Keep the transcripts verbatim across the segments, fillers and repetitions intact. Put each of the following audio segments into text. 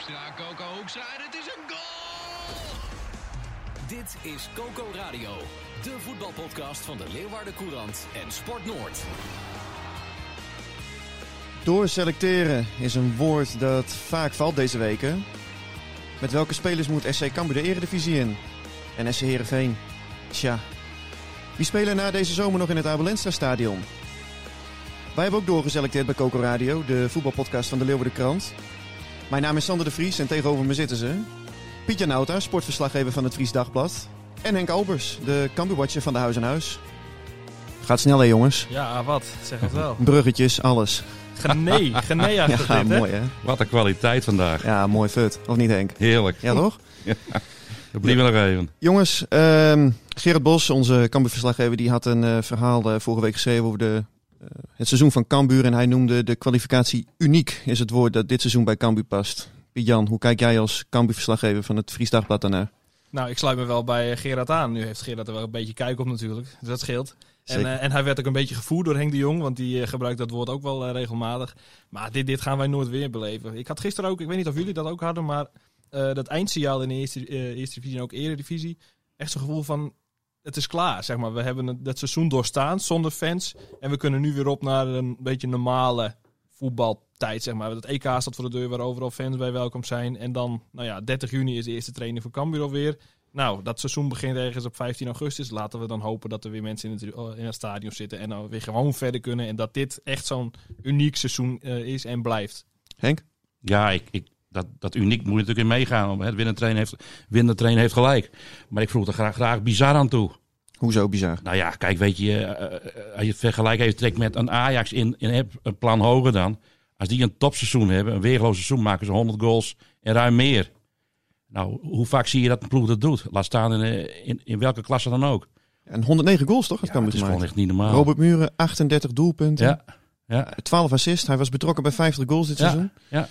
Hamstra, Koko Hoekstra en het is een goal! Dit is Koko Radio, de voetbalpodcast van de Leeuwarden Courant en Sport Noord. Doorselecteren is een woord dat vaak valt deze weken. Met welke spelers moet S C Cambuur de Eredivisie in? En S C Heerenveen? Tja. Wie spelen na deze zomer nog in het Abel Enstra Stadion? Wij hebben ook doorgeselecteerd bij Koko Radio, de voetbalpodcast van de Leeuwarden Courant. Mijn naam is Sander de Vries en tegenover me zitten ze Piet Jan Nauta, sportverslaggever van het Friesch Dagblad. En Henk Albers, de Cambuurwatcher van de Huis aan Huis. Gaat snel hè jongens? Ja, wat? Zeg het wel. Bruggetjes, alles. Genee, genee achter ja, dit, hè? Mooi, hè? Wat een kwaliteit vandaag. Ja, mooi fut. Of niet, Henk? Heerlijk. Ja, toch? Ja, dat blijven we nog even. Jongens, uh, Gerrit Bos, onze Cambuurverslaggever, die had een uh, verhaal uh, vorige week geschreven over de, uh, het seizoen van Cambuur. En hij noemde de kwalificatie uniek, is het woord dat dit seizoen bij Cambuur past. Piet Jan, hoe kijk jij als Cambuurverslaggever van het Friesch Dagblad daarnaar? Nou, ik sluit me wel bij Gerard aan. Nu heeft Gerard er wel een beetje kijk op natuurlijk, dus dat scheelt. En, uh, en hij werd ook een beetje gevoerd door Henk de Jong, want die uh, gebruikt dat woord ook wel uh, regelmatig. Maar dit, dit gaan wij nooit weer beleven. Ik had gisteren ook, ik weet niet of jullie dat ook hadden, maar uh, dat eindsignaal in de eerste, uh, eerste divisie en ook eredivisie. Echt zo'n gevoel van, het is klaar, zeg maar. We hebben dat seizoen doorstaan zonder fans en we kunnen nu weer op naar een beetje normale voetbaltijd, zeg maar. Het E K staat voor de deur waar overal fans bij welkom zijn. En dan, nou ja, dertig juni is de eerste training voor Cambuur alweer. Nou, dat seizoen begint ergens op vijftien augustus. Laten we dan hopen dat er weer mensen in het, in het stadion zitten en dan weer gewoon verder kunnen. En dat dit echt zo'n uniek seizoen uh, is en blijft. Henk? Ja, ik, ik, dat, dat uniek moet je natuurlijk in meegaan. Het winnaar-trainer heeft, winnaar-trainer heeft gelijk. Maar ik vroeg er graag, graag bizar aan toe. Hoezo bizar? Nou ja, kijk, weet je, uh, als je het vergelijkt even trekt met een Ajax in, in een plan hoger dan. Als die een topseizoen hebben, een weerloos seizoen, maken ze honderd goals en ruim meer. Nou, hoe vaak zie je dat een ploeg dat doet? Laat staan in, in, in welke klasse dan ook. En honderdnegen goals toch? Dat ja, kan het is gewoon echt niet normaal. Robert Mühren, achtendertig doelpunten. Ja, ja. twaalf assists. Hij was betrokken bij vijftig goals dit ja, seizoen. Ja, ja,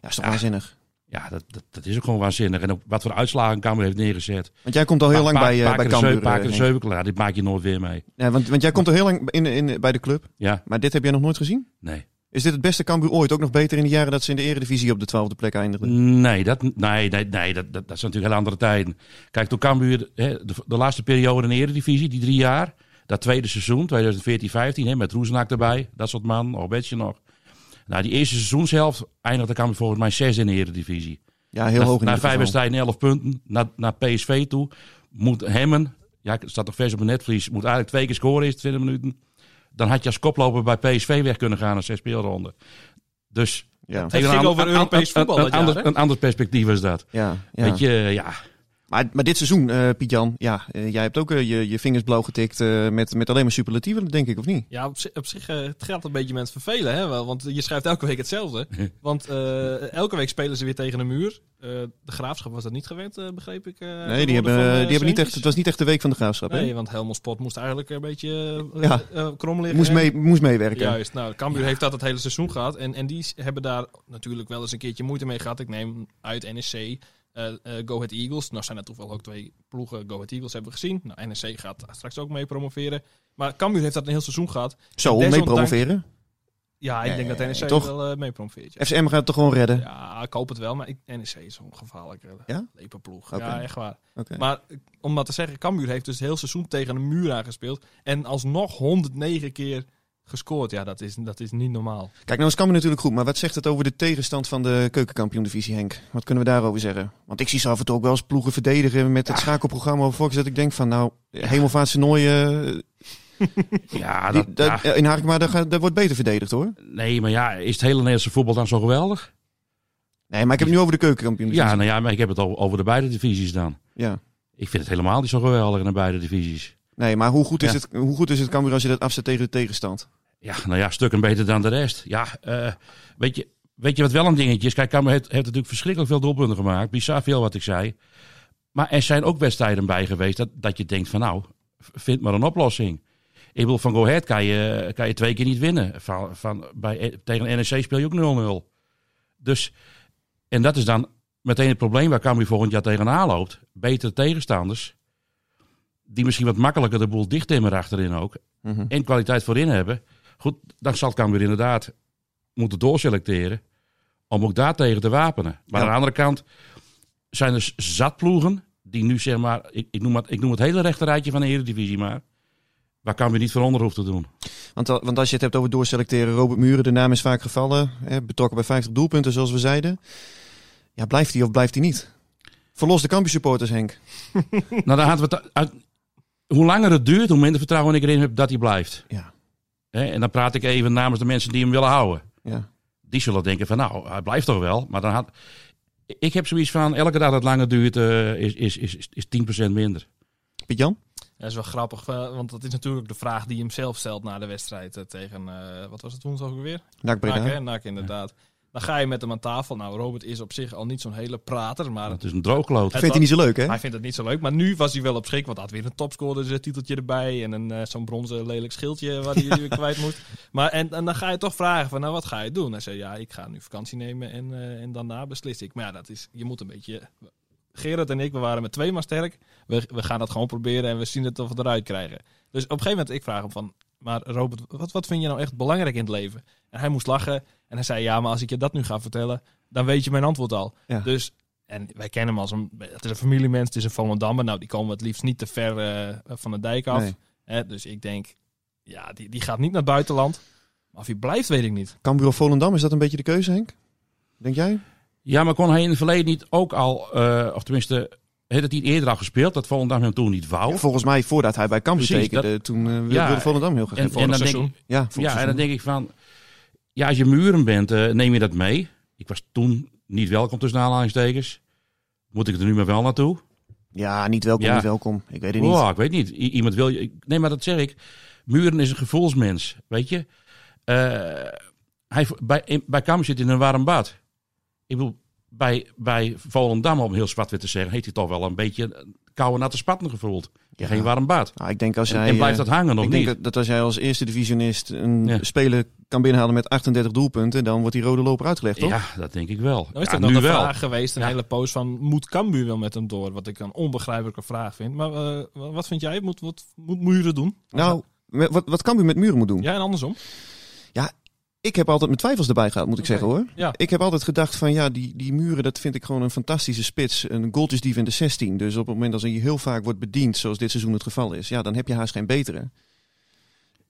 dat is toch ja, waanzinnig? Ja, dat, dat, dat is ook gewoon waanzinnig. En ook wat voor uitslagen Cambuur heeft neergezet. Want jij komt al heel pa- lang pa- bij, uh, bij Cambuur. Een paar keer zeven klaar. Dit maak je nooit weer mee. Ja, want, want jij komt al heel lang in, in, bij de club. Ja. Maar dit heb jij nog nooit gezien? Nee. Is dit het beste Cambuur ooit? Ook nog beter in de jaren dat ze in de Eredivisie op de twaalfde plek eindigden? Nee, dat, nee, nee, nee dat, dat, dat zijn natuurlijk heel andere tijden. Kijk, toen Cambuur hè, de, de laatste periode in de Eredivisie, die drie jaar, dat tweede seizoen, tweeduizend veertien vijftien, hè, met Roesenaak erbij, dat soort man, oh, weet je nog. Nou, die eerste seizoenshelft eindigde Cambuur volgens mij zes in de Eredivisie. Ja, heel na, hoog in na vijf wedstrijden elf punten, naar, naar P S V toe, moet Hemmen, ja, het staat toch vers op mijn netvlies, moet eigenlijk twee keer scoren in de twintig minuten. Dan had je als koploper bij P S V weg kunnen gaan in zes speelronden. Dus ja. Het ging over Europees voetbal. Een, een, ander, een ander perspectief is dat. Ja, ja. Weet je, ja. Maar, maar dit seizoen, uh, Piet Jan, ja, uh, jij hebt ook uh, je, je vingers blauw getikt uh, met, met alleen maar superlatieven, denk ik, of niet? Ja, op, zi- op zich uh, het gaat een beetje mensen vervelen, hè, wel, want je schrijft elke week hetzelfde. Want uh, elke week spelen ze weer tegen de muur. Uh, de Graafschap was dat niet gewend, uh, begreep ik. Uh, nee, die hebben, van, uh, die hebben niet echt, het was niet echt de week van de Graafschap. Nee, hè? Want Helmond Sport moest eigenlijk een beetje uh, ja. uh, krom liggen. Moest, mee, moest meewerken. Juist, nou, Cambuur ja. heeft dat het hele seizoen gehad. En, en die hebben daar natuurlijk wel eens een keertje moeite mee gehad. Ik neem uit N E C... Uh, uh, Go Ahead Eagles. Nou zijn er toevallig ook twee ploegen. Go Ahead Eagles hebben we gezien. Nou, N E C gaat straks ook mee promoveren. Maar Cambuur heeft dat een heel seizoen gehad. Zo, mee promoveren? Ja, ik nee, denk dat N E C toch wel uh, mee promoveert. Ja. F C M gaat het toch gewoon redden? Ja, ik hoop het wel. Maar ik, N E C is een gevaarlijke ja? leperploeg. Okay. Ja, echt waar. Okay. Maar om maar te zeggen, Cambuur heeft dus het hele seizoen tegen een muur aangespeeld. En alsnog honderdnegen keer... gescoord, ja, dat is, dat is niet normaal. Kijk, nou is Cambuur natuurlijk goed, maar wat zegt het over de tegenstand van de keukenkampioen-divisie, Henk? Wat kunnen we daarover zeggen? Want ik zie ze af en toe ook wel eens ploegen verdedigen met het ja. schakelprogramma over Fox, dat ik denk van, nou, Hemelvaartse Nooien, ja, dat, die, dat, ja. in Harkema, daar, gaat, daar wordt beter verdedigd, hoor. Nee, maar ja, is het hele Nederlandse voetbal dan zo geweldig? Nee, maar ik heb het nu over de keukenkampioen-divisie. Ja, nou ja, maar ik heb het over de beide divisies dan. Ja. Ik vind het helemaal niet zo geweldig in de beide divisies. Nee, maar hoe goed is ja. het, hoe goed is het Cambuur als je dat afzet tegen de tegenstand? Ja, nou ja, stukken beter dan de rest. Ja, uh, weet je, weet je wat wel een dingetje is? Kijk, Cambuur heeft, heeft natuurlijk verschrikkelijk veel doelpunten gemaakt. Bizar veel wat ik zei. Maar er zijn ook wedstrijden bij geweest dat, dat je denkt van nou, vind maar een oplossing. Ik bedoel, van Go Ahead kan je, kan je twee keer niet winnen. Van, van, bij, tegen N E C speel je ook nul nul. Dus, en dat is dan meteen het probleem waar Cambuur volgend jaar tegenaan loopt. Betere tegenstanders. Die misschien wat makkelijker de boel dicht timmeren achterin ook. Mm-hmm. En kwaliteit voorin hebben. Goed, dan zal Cambuur inderdaad moeten doorselecteren. om ook daar tegen te wapenen. Maar ja. Aan de andere kant zijn er zatploegen die nu, zeg maar, ik, ik, noem, het, ik noem het hele rechterrijtje van de Eredivisie maar, waar kan je niet van onder hoeven te doen. Want, want als je het hebt over doorselecteren, Robert Mühren, de naam is vaak gevallen, hè, betrokken bij vijftig doelpunten zoals we zeiden. Ja, blijft hij of blijft hij niet? Verlos de Cambuur-supporters, Henk. nou, dan hadden we ta- uit, hoe langer het duurt, hoe minder vertrouwen ik erin heb dat hij blijft. Ja. Hè, en dan praat ik even namens de mensen die hem willen houden. Ja. Die zullen denken van, nou, hij blijft toch wel. Maar dan had, ik heb zoiets van, elke dag dat langer duurt, uh, is, is, is, is tien procent minder. Piet Jan? Dat is wel grappig, want dat is natuurlijk de vraag die hem zelf stelt na de wedstrijd tegen, uh, wat was het woensdag ook weer? N A C, N A C, inderdaad. Ja. Dan ga je met hem aan tafel. Nou, Robert is op zich al niet zo'n hele prater. Maar het is een droogkloot. Vindt was, hij niet zo leuk, hè? Hij vindt het niet zo leuk. Maar nu was hij wel op schik. Want hij had weer een topscorer-titeltje erbij. En een, uh, zo'n bronzen lelijk schildje waar hij ja. weer kwijt moet. Maar, en, en dan ga je toch vragen van, nou, wat ga je doen? Hij zei, ja, ik ga nu vakantie nemen en, uh, en daarna beslis ik. Maar ja, dat is, je moet een beetje... Gerard en ik, we waren met twee maar sterk. We, we gaan dat gewoon proberen en we zien het of we eruit krijgen. Dus op een gegeven moment, ik vraag hem van... Maar Robert, wat, wat vind je nou echt belangrijk in het leven? En hij moest lachen. En hij zei, ja, maar als ik je dat nu ga vertellen, dan weet je mijn antwoord al. Ja. Dus, en wij kennen hem als een... Het is een familiemens, het is een Volendammer. Nou, die komen het liefst niet te ver uh, van de dijk af. Nee. Hè? Dus ik denk, ja, die, die gaat niet naar het buitenland. Maar of hij blijft, weet ik niet. Cambuur of Volendam, is dat een beetje de keuze, Henk? Denk jij? Ja, maar kon hij in het verleden niet ook al... Uh, of tenminste... Heeft het niet eerder al gespeeld, dat Volendam hem toen niet wou? Ja, volgens mij, voordat hij bij Cambuur tekende, dat, toen uh, wilde ja, Volendam heel graag. En, en, dan denk ik, ja, ja, en dan denk ik van, ja, als je Mühren bent, uh, neem je dat mee. Ik was toen niet welkom tussen aanhalingstekens. Moet ik er nu maar wel naartoe? Ja, niet welkom, ja. niet welkom. Ik weet het niet. Oh, ik weet niet. I- iemand wil je... Nee, maar dat zeg ik. Mühren is een gevoelsmens, weet je. Uh, hij, bij in, bij Cambuur zit in een warm bad. Ik bedoel... Bij, bij Volendam, om heel zwart weer te zeggen, heeft hij toch wel een beetje koude natte spatten gevoeld. Ja. Geen warm bad. Nou, ik denk als jij, en, en blijft dat hangen nog niet? Ik denk dat als jij als eerste divisionist een ja. speler kan binnenhalen met achtendertig doelpunten, dan wordt die rode loper uitgelegd, toch? Ja, dat denk ik wel. Nou, is dat ja, nog een vraag geweest, een ja. hele poos van, moet Cambuur wel met hem door? Wat ik een onbegrijpelijke vraag vind. Maar uh, wat vind jij? Moet, wat moet Mühren doen? Nou, wat, wat Cambuur met Mühren moet doen? Ja, en andersom? Ja, ik heb altijd mijn twijfels erbij gehad, moet ik okay. zeggen hoor. Ja. Ik heb altijd gedacht van ja, die, die Mühren, dat vind ik gewoon een fantastische spits. Een goaltjesdief in de zestien. Dus op het moment dat je heel vaak wordt bediend, zoals dit seizoen het geval is, ja, dan heb je haast geen betere.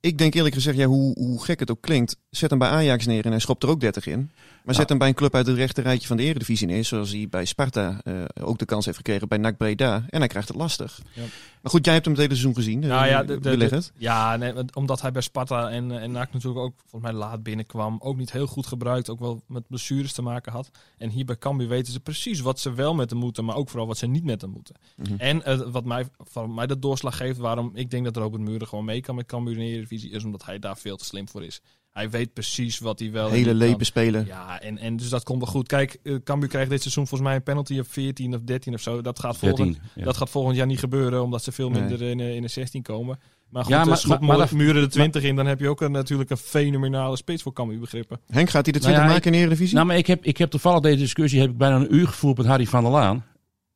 Ik denk eerlijk gezegd, ja, hoe, hoe gek het ook klinkt, zet hem bij Ajax neer en hij schopt er ook dertig in. Maar nou, zet hem bij een club uit het rechterrijtje van de Eredivisie neer, zoals hij bij Sparta uh, ook de kans heeft gekregen, bij N A C Breda. En hij krijgt het lastig. Ja. Maar goed, jij hebt hem het hele seizoen gezien. Nou, uh, ja, de, de, de, ja nee, omdat hij bij Sparta en, en N A C natuurlijk ook volgens mij laat binnenkwam. Ook niet heel goed gebruikt, ook wel met blessures te maken had. En hier bij Cambuur weten ze precies wat ze wel met hem moeten, maar ook vooral wat ze niet met hem moeten. Mm-hmm. En uh, wat mij, van mij de doorslag geeft, waarom ik denk dat Robert Mühren gewoon mee kan met Cambuur neer, is omdat hij daar veel te slim voor is. Hij weet precies wat hij wel... Hele lepen spelen. Ja, en, en dus dat komt wel goed. Kijk, uh, Cambuur krijgt dit seizoen volgens mij een penalty op veertien of dertien of zo. Dat gaat, dertien, volgend, ja. dat gaat volgend jaar niet gebeuren, omdat ze veel minder nee. in, in de zestien komen. Maar goed, ja, maar, schop maar, maar, Mühren de twintig maar, in, dan heb je ook een, natuurlijk een fenomenale spits voor Cambuur begrippen. Henk, gaat hij de twintig nou ja, maken ik, in de Eredivisie? Nou, maar ik heb, ik heb toevallig deze discussie heb ik bijna een uur gevoerd met Harry van der Laan.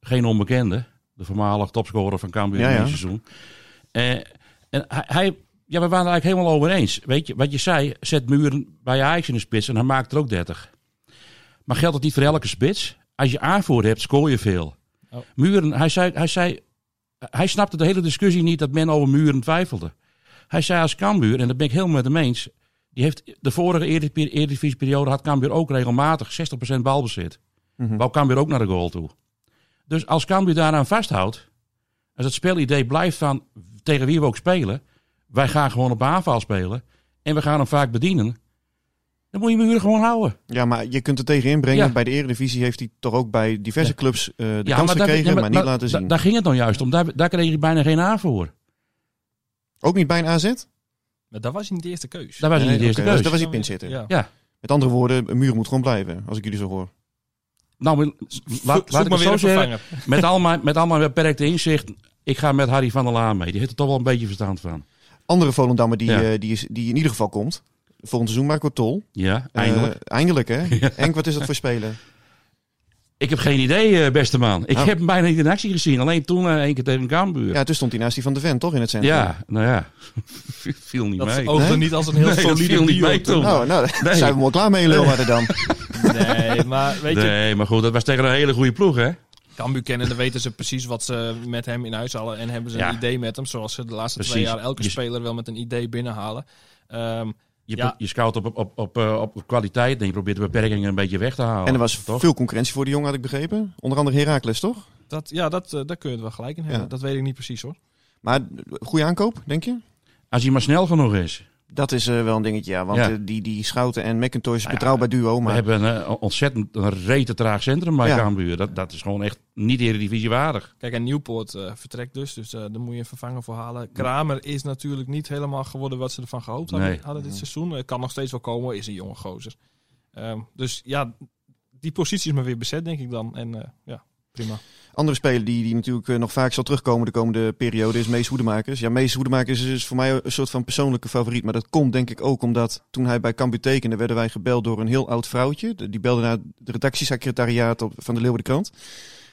Geen onbekende. De voormalig topscorer van Cambuur ja, in dit ja. seizoen. Uh, en hij... hij Ja, we waren het eigenlijk helemaal over eens. Weet je, wat je zei, zet Mühren bij Ajax in de spits en hij maakt er ook dertig. Maar geldt dat niet voor elke spits? Als je aanvoer hebt, scoor je veel. Oh. Mühren, hij zei, hij zei, hij snapte de hele discussie niet dat men over Mühren twijfelde. Hij zei als Cambuur, en dat ben ik helemaal met hem eens, die heeft de vorige Eredivisieperiode had Cambuur ook regelmatig zestig procent balbezit. Mm-hmm. Wou Cambuur ook naar de goal toe. Dus als Cambuur daaraan vasthoudt, als het spelidee blijft van tegen wie we ook spelen, wij gaan gewoon op aanval spelen en we gaan hem vaak bedienen. Dan moet je Mühren gewoon houden. Ja, maar je kunt er tegen inbrengen. Ja. Bij de Eredivisie heeft hij toch ook bij diverse ja. clubs uh, de ja, kans maar gekregen, daar, maar, maar niet da, laten zien. Da, daar ging het dan juist om. Daar, daar kreeg hij bijna geen aan voor. Ook niet bij een A Z? Maar dat was niet de eerste keus. Dat was nee, niet de eerste okay. keus. Dat was hij pinzitten. Ja. Ja. Met andere woorden, een Mühren moet gewoon blijven, als ik jullie zo hoor. Nou, laat, laat ik maar zo zeggen. Met al mijn, met al mijn beperkte inzicht, ik ga met Harry van der Laan mee. Die heeft er toch wel een beetje verstand van. Andere Volendammer die, ja. uh, die, is, die in ieder geval komt. Volgend seizoen Marco Tol. Ja, eindelijk. Uh, eindelijk, hè? Ja. Henk, wat is dat voor spelen? Ik heb geen idee, beste man. Ik nou. heb hem bijna niet in actie gezien. Alleen toen uh, één keer tegen Cambuur. Ja, toen stond hij naast die Van de Ven, toch? In het centrum. Ja, nou ja. viel niet dat mee. Dat oogde nee? niet als een heel nee, solide niet mee toen. Nou, nou, nee. zijn we wel klaar mee in Leeuwarden dan. Nee, maar weet je... Nee, maar goed, dat was tegen een hele goede ploeg, hè? Cambuur kennen, dan weten ze precies wat ze met hem in huis halen. En hebben ze ja. een idee met hem, zoals ze de laatste precies. twee jaar elke je... speler wel met een idee binnenhalen. Um, je, ja. je scout op, op, op, op kwaliteit en je probeert de beperkingen een beetje weg te halen. En er was toch? veel concurrentie voor de jongen, had ik begrepen. Onder andere Heracles, toch? Dat, ja, dat, daar kun je het wel gelijk in hebben. Ja. Dat weet ik niet precies, hoor. Maar goede aankoop, denk je? Als hij maar snel genoeg is. Dat is uh, wel een dingetje, ja. Want ja. Uh, die, die Schouten en McIntosh is nou betrouwbaar ja, duo. Maar... We hebben een uh, ontzettend een rete traag centrum bij ja. Cambuur. Dat, dat is gewoon echt niet Eredivisie waardig. Kijk, en Nieuwpoort uh, vertrekt dus. Dus uh, daar moet je een vervanger voor halen. Kramer is natuurlijk niet helemaal geworden wat ze ervan gehoopt nee. hadden, hadden dit nee. seizoen. Het kan nog steeds wel komen, is een jonge gozer. Um, dus ja, die positie is maar weer bezet, denk ik dan. En uh, ja, prima. Andere speler die, die natuurlijk nog vaak zal terugkomen de komende periode is Mees Hoedemakers. Ja, Mees Hoedemakers is voor mij een soort van persoonlijke favoriet. Maar dat komt denk ik ook omdat toen hij bij Cambuur tekende werden wij gebeld door een heel oud vrouwtje. Die belde naar de redactiesecretariaat van de Leeuwardenkrant.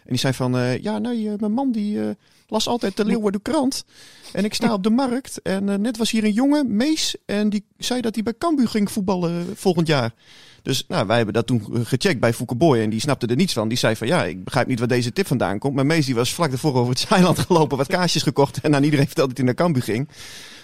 En die zei van, uh, ja, nee, uh, mijn man die uh, las altijd de Leeuwardenkrant. En ik sta op de markt. En uh, net was hier een jongen, Mees, en die zei dat hij bij Cambuur ging voetballen volgend jaar. Dus nou, wij hebben dat toen gecheckt bij Fookaboy en die snapte er niets van. Die zei van, ja, ik begrijp niet waar deze tip vandaan komt. Maar Mees die was vlak daarvoor over het zeiland gelopen, wat kaasjes gekocht. En aan iedereen vertelde dat hij naar Cambuur ging.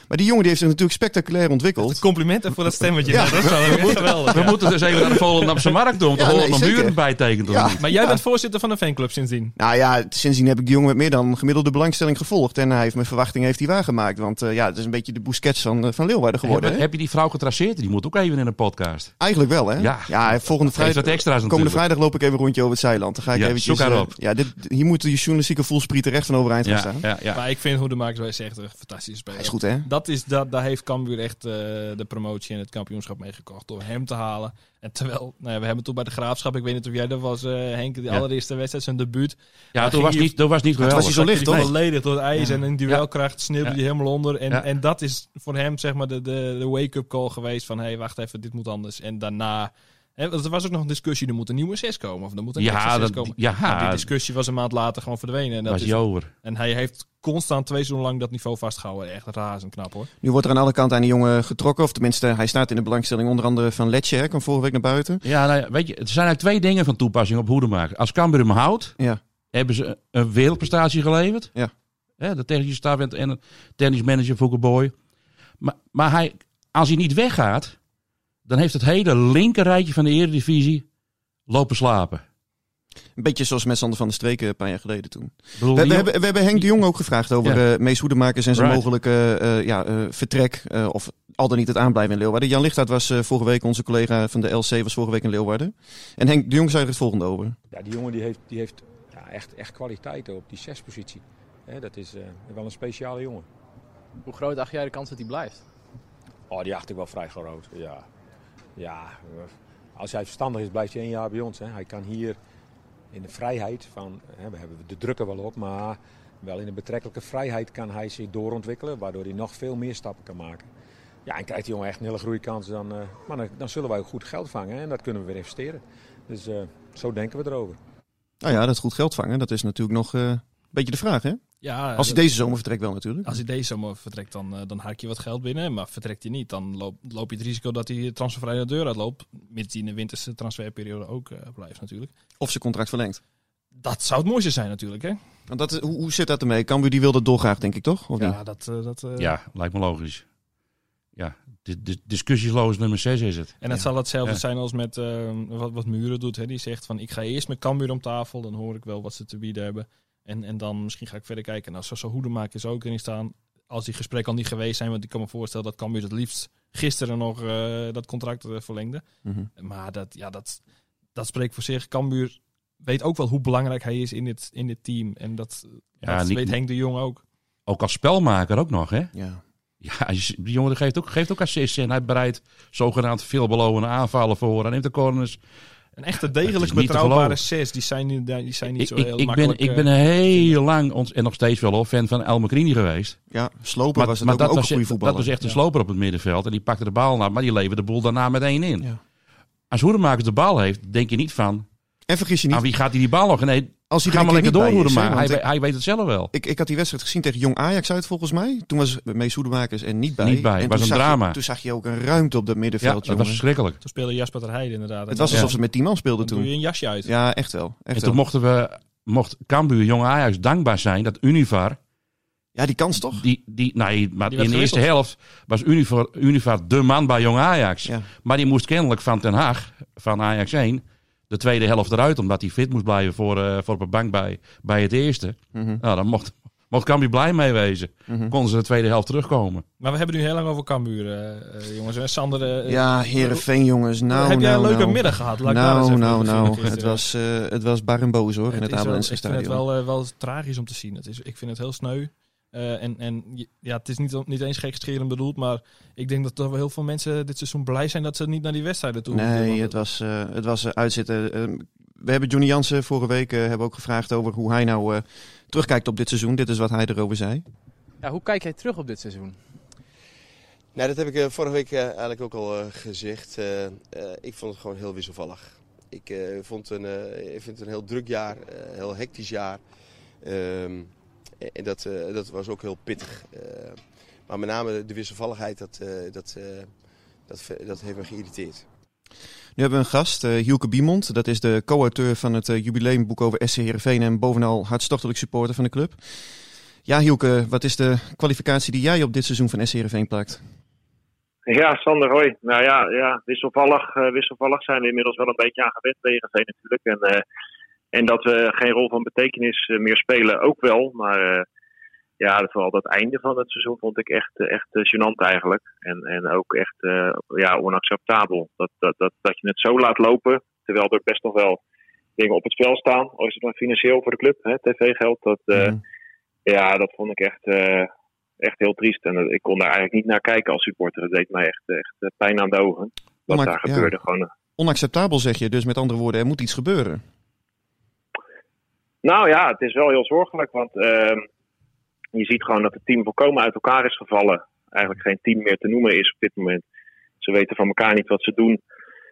Maar die jongen die heeft zich natuurlijk spectaculair ontwikkeld. Complimenten voor dat stemmetje. Ja. Dat is wel we moeten, geweldig. We ja. moeten dus even naar de Volendamse markt doen. Om de ja, Volendam nee, Mühren bij tekenen. Ja. Maar jij ja. bent voorzitter van een fanclub sindsdien. Nou ja, sindsdien heb ik die jongen met meer dan gemiddelde belangstelling gevolgd. En hij heeft mijn verwachtingen heeft hij waargemaakt. Want uh, ja, het is een beetje de Busquets van, uh, van Leeuwarden geworden. Heb, heb je die vrouw getraceerd? Die moet ook even in een podcast. Eigenlijk wel, hè? Ja. ja volgende vrijdag, extra's komende vrijdag loop ik even een rondje over het zeiland. Dan ga ik ja, eventjes... Zoek haar op. Uh, ja, dit, hier moet de journalistieke voelspriet terecht van overeind gaan ja, staan. Ja, ja. Maar ik vind Hoedemakers wij zegt een fantastische speler. Hij is goed, hè? Dat is dat, daar heeft Cambuur echt uh, de promotie en het kampioenschap mee gekocht. Door hem te halen. En terwijl, nou ja, we hebben toen bij de Graafschap, ik weet niet of jij dat was, uh, Henk, de ja. allereerste wedstrijd, zijn debuut. Ja, toen was, je, niet, toen was niet geweldig. Toen was hij zo licht, hoor. Volledig door het ijs ja. en in duelkracht sneeuwde ja. hij helemaal onder. En, ja. en dat is voor hem, zeg maar, de, de, de wake-up call geweest van, hé, hey, wacht even, dit moet anders. En daarna... He, er was ook nog een discussie, er moet een nieuwe zes komen. Of er moet een ja, extra zes komen. Ja, nou, die discussie was een maand later gewoon verdwenen. En dat was is, over. En hij heeft constant twee seizoenen lang dat niveau vastgehouden. Echt razend knap, hoor. Nu wordt er aan alle kanten aan die jongen getrokken. Of tenminste, hij staat in de belangstelling onder andere van Letje. Kwam vorige week naar buiten. Ja, nou, weet je, er zijn eigenlijk twee dingen van toepassing op Hoedemakers. Als Cambuur hem houdt, ja. hebben ze een wereldprestatie geleverd. Ja. He, de technische staf en de tennismanager Fookaboy. Maar, maar hij, als hij niet weggaat... Dan heeft het hele linkerrijtje van de Eredivisie lopen slapen. Een beetje zoals met Sander van der Streken een paar jaar geleden toen. Bedoel, we, we, hebben, we hebben Henk de Jong ook gevraagd over ja. uh, Mees Hoedemakers en zijn right. mogelijke uh, ja, uh, vertrek. Uh, of al dan niet het aanblijven in Leeuwarden. Jan Lichtaard was uh, vorige week, onze collega van de L C, was vorige week in Leeuwarden. En Henk de Jong zei er het volgende over. Ja, die jongen die heeft, die heeft ja, echt, echt kwaliteiten op die zespositie. Hè, dat is uh, wel een speciale jongen. Hoe groot acht jij de kans dat hij blijft? Oh, die acht ik wel vrij groot, ja. Ja, als hij verstandig is, blijft hij één jaar bij ons. Hè. Hij kan hier in de vrijheid van, hè, we hebben de druk er wel op, maar wel in de betrekkelijke vrijheid kan hij zich doorontwikkelen, waardoor hij nog veel meer stappen kan maken. Ja, en krijgt die jongen echt een hele groeikans, dan, uh, maar dan, dan zullen wij ook goed geld vangen, hè, en dat kunnen we weer investeren. Dus uh, zo denken we erover. Nou ja, dat goed geld vangen, dat is natuurlijk nog uh, een beetje de vraag, hè? Ja, als hij deze zomer vertrekt wel natuurlijk. Als hij deze zomer vertrekt, dan, dan haak je wat geld binnen. Maar vertrekt hij niet, dan loop, loop je het risico dat hij transfervrij naar de deur uitloopt. Mits hij in de winterse transferperiode ook uh, blijft natuurlijk. Of zijn contract verlengt. Dat zou het mooiste zijn natuurlijk, hè. Want dat, hoe, hoe zit dat ermee? Cambuur die wil dat dolgraag, denk ik, toch? Of ja, niet? Dat, uh, dat, uh... ja, lijkt me logisch. Ja, de, de discussieloos nummer zes is het. En het ja. zal hetzelfde ja. zijn als met uh, wat, wat Mühren doet. Hè? Die zegt van, ik ga eerst met Cambuur om tafel, dan hoor ik wel wat ze te bieden hebben. En, en dan misschien ga ik verder kijken. Nou, zoals Hoedemakers ook erin staan. Als die gesprekken al niet geweest zijn. Want ik kan me voorstellen dat Cambuur het liefst gisteren nog uh, dat contract verlengde. Mm-hmm. Maar dat, ja, dat, dat spreekt voor zich. Cambuur weet ook wel hoe belangrijk hij is in dit, in dit team. En dat, ja, dat niet, weet Henk de Jong ook. Ook als spelmaker ook nog, hè? Ja. Ja, die jongen geeft ook, geeft ook assists. En hij bereidt zogenaamd veelbelovende aanvallen voor. Hij neemt de corners... Een echte degelijk betrouwbare zes, die zijn, die zijn niet ik, zo heel ik, ik makkelijk. Ben, ik ben heel lang, ons, en nog steeds wel, hoor, fan van El Macrini geweest. Ja, sloper maar, was het maar ook, dat ook was, een goede voetballer. Dat was echt een ja. sloper op het middenveld. En die pakte de bal naar, maar die leverde de boel daarna meteen in. Ja. Als Hoedemakers de bal heeft, denk je niet van... En vergis je niet. Aan wie gaat hij die bal nog? Nee, als hij ga maar lekker doorroeren, maar hij, ik, hij weet het zelf wel. Ik, ik had die wedstrijd gezien tegen Jong Ajax uit, volgens mij. Toen was Mees Hoedemakers en niet bij. Niet bij, het was een drama. Je, toen zag je ook een ruimte op dat middenveld. Ja, dat jongen. was verschrikkelijk. Toen speelde Jasper ter Heijden inderdaad. Het was alsof ja. ze met tien man speelden toen. Toen doe je een jasje uit. Ja, echt wel. Echt en toen wel. mochten we, mocht Cambuur Jong Ajax dankbaar zijn dat Univar... Ja, die kans toch? Die, die, nee, maar die in de eerste helft was Univar, Univar de man bij Jong Ajax. Ja. Maar die moest kennelijk van Ten Hag, van Ajax één... de tweede helft eruit, omdat hij fit moest blijven voor, uh, voor op een bank bij, bij het eerste. Mm-hmm. Nou, dan mocht, mocht Cambuur blij mee wezen. Mm-hmm. Konden ze de tweede helft terugkomen. Maar we hebben nu heel lang over Cambuur, uh, jongens. En Sander... Uh, ja, Heerenveen, jongens. Nou, nou, heb jij een nou, leuke nou. middag gehad? Laat nou, nou, nou. nou. Het, was, uh, het was bar en boos, hoor, het in het Abel Ense Stadion. Ik vind het wel, uh, wel tragisch om te zien. Het is, ik vind het heel sneu. Uh, en, en ja, het is niet, niet eens gekscherend bedoeld, maar ik denk dat toch wel heel veel mensen dit seizoen blij zijn dat ze niet naar die wedstrijden toe moeten. Nee, het was, uh, het was uh, uitzitten. Uh, we hebben Johnny Jansen vorige week uh, hebben ook gevraagd over hoe hij nou uh, terugkijkt op dit seizoen. Dit is wat hij erover zei. Ja, hoe kijk jij terug op dit seizoen? Nou, dat heb ik uh, vorige week uh, eigenlijk ook al uh, gezegd. Uh, uh, ik vond het gewoon heel wisselvallig. Ik, uh, vond een, uh, ik vind het een heel druk jaar, een uh, heel hectisch jaar. Uh, En dat, uh, dat was ook heel pittig. Uh, maar met name de wisselvalligheid, dat, uh, dat, uh, dat, dat heeft me geïrriteerd. Nu hebben we een gast, uh, Hielke Biemond. Dat is de co-auteur van het uh, jubileumboek over S C Heerenveen en bovenal hartstochtelijk supporter van de club. Ja, Hielke, wat is de kwalificatie die jij op dit seizoen van S C Heerenveen plakt? Ja, Sander, hoi. Nou ja, ja wisselvallig, uh, wisselvallig zijn we inmiddels wel een beetje aan gewend bij Heerenveen natuurlijk. En... Uh, En dat we geen rol van betekenis meer spelen ook wel. Maar uh, ja, vooral dat einde van het seizoen vond ik echt, echt gênant eigenlijk. En, en ook echt uh, ja, onacceptabel. Dat, dat, dat, dat je het zo laat lopen, terwijl er best nog wel dingen op het spel staan. Al is het dan financieel voor de club, hè, tv-geld. Dat, uh, mm. Ja, dat vond ik echt, uh, echt heel triest. En uh, ik kon daar eigenlijk niet naar kijken als supporter. Dat deed mij echt, echt uh, pijn aan de ogen. Wat Onac- daar gebeurde. Ja. Gewoon, uh, onacceptabel zeg je, dus met andere woorden, er moet iets gebeuren. Nou ja, het is wel heel zorgelijk, want uh, je ziet gewoon dat het team volkomen uit elkaar is gevallen. Eigenlijk geen team meer te noemen is op dit moment. Ze weten van elkaar niet wat ze doen.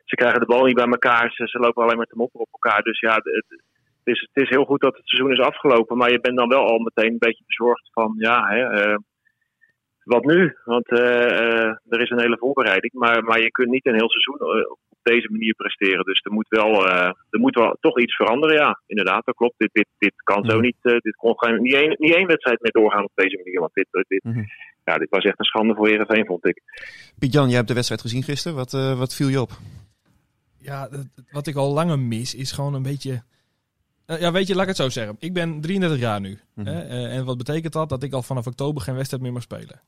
Ze krijgen de bal niet bij elkaar, ze, ze lopen alleen maar te moppen op elkaar. Dus ja, het, het, is, het is heel goed dat het seizoen is afgelopen, maar je bent dan wel al meteen een beetje bezorgd van, ja, hè, uh, wat nu? Want uh, uh, er is een hele voorbereiding, maar, maar je kunt niet een heel seizoen... Uh, deze manier presteren. Dus er moet wel, uh, er moet wel toch iets veranderen, ja. Inderdaad, dat klopt. Dit, dit, dit kan mm-hmm. zo niet. Uh, dit kon geen, niet, één, niet één wedstrijd meer doorgaan op deze manier. Want dit, dit, mm-hmm. ja, dit was echt een schande voor Heerenveen, vond ik. Piet Jan, jij hebt de wedstrijd gezien gisteren. Wat, uh, wat viel je op? Ja, wat ik al langer mis is gewoon een beetje... Ja, weet je, laat ik het zo zeggen. Ik ben drieëndertig jaar nu. Mm-hmm. Hè? Uh, en wat betekent dat? Dat ik al vanaf oktober geen wedstrijd meer mag spelen.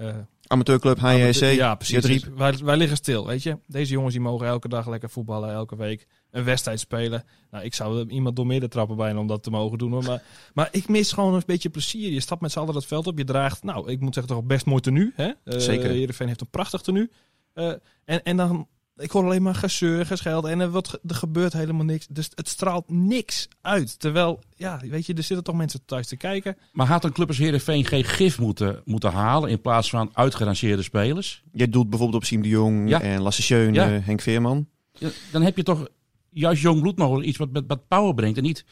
Uh, Amateurclub, H J C. Ja, precies. Dus wij, wij liggen stil, weet je. Deze jongens die mogen elke dag lekker voetballen, elke week een wedstrijd spelen. Nou, ik zou iemand door midden trappen bijna om dat te mogen doen. Hoor. Maar, maar ik mis gewoon een beetje plezier. Je stapt met z'n allen dat veld op. Je draagt, nou, ik moet zeggen toch best mooi tenue. Hè? Uh, Zeker. Heerenveen heeft een prachtig tenue. Uh, en, en dan, ik hoor alleen maar gezeur, gescheld. En er, wordt, er gebeurt helemaal niks. Dus het straalt niks uit. Terwijl, ja, weet je, er zitten toch mensen thuis te kijken. Maar had een club als Heerenveen geen gif moeten, moeten halen in plaats van uitgerangeerde spelers? Je doelt bijvoorbeeld op Siem de Jong ja. en Lasse Schöne, ja. Henk Veerman. Ja, dan heb je toch juist jong bloed nog iets wat, wat, wat power brengt. En niet,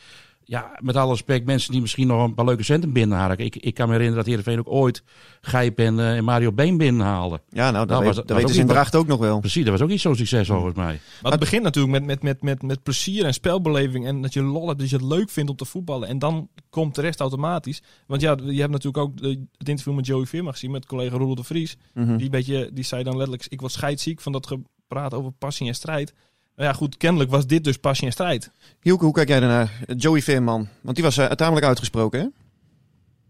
ja, met alle respect, mensen die misschien nog een paar leuke centen binnenharken. Ik, ik kan me herinneren dat Heerenveen ook ooit Gijp en, uh, en Mario Been binnenhaalden. Ja, nou, dat, nou, dat weten ze in Dracht ook nog wel. Precies, dat was ook niet zo'n succes volgens mij. Maar het maar, begint natuurlijk met, met, met, met, met plezier en spelbeleving en dat je lol hebt, dat je het leuk vindt om te voetballen. En dan komt de rest automatisch. Want ja, je hebt natuurlijk ook het interview met Joey Veerman gezien, met collega Roelof de Vries. Mm-hmm. Die, beetje, die zei dan letterlijk, ik was scheidsziek van dat gepraat over passie en strijd. Nou ja, goed, kennelijk was dit dus passie en strijd. Hielke, hoe kijk jij daarnaar? Joey Veerman, want die was uh, uiteindelijk uitgesproken, hè?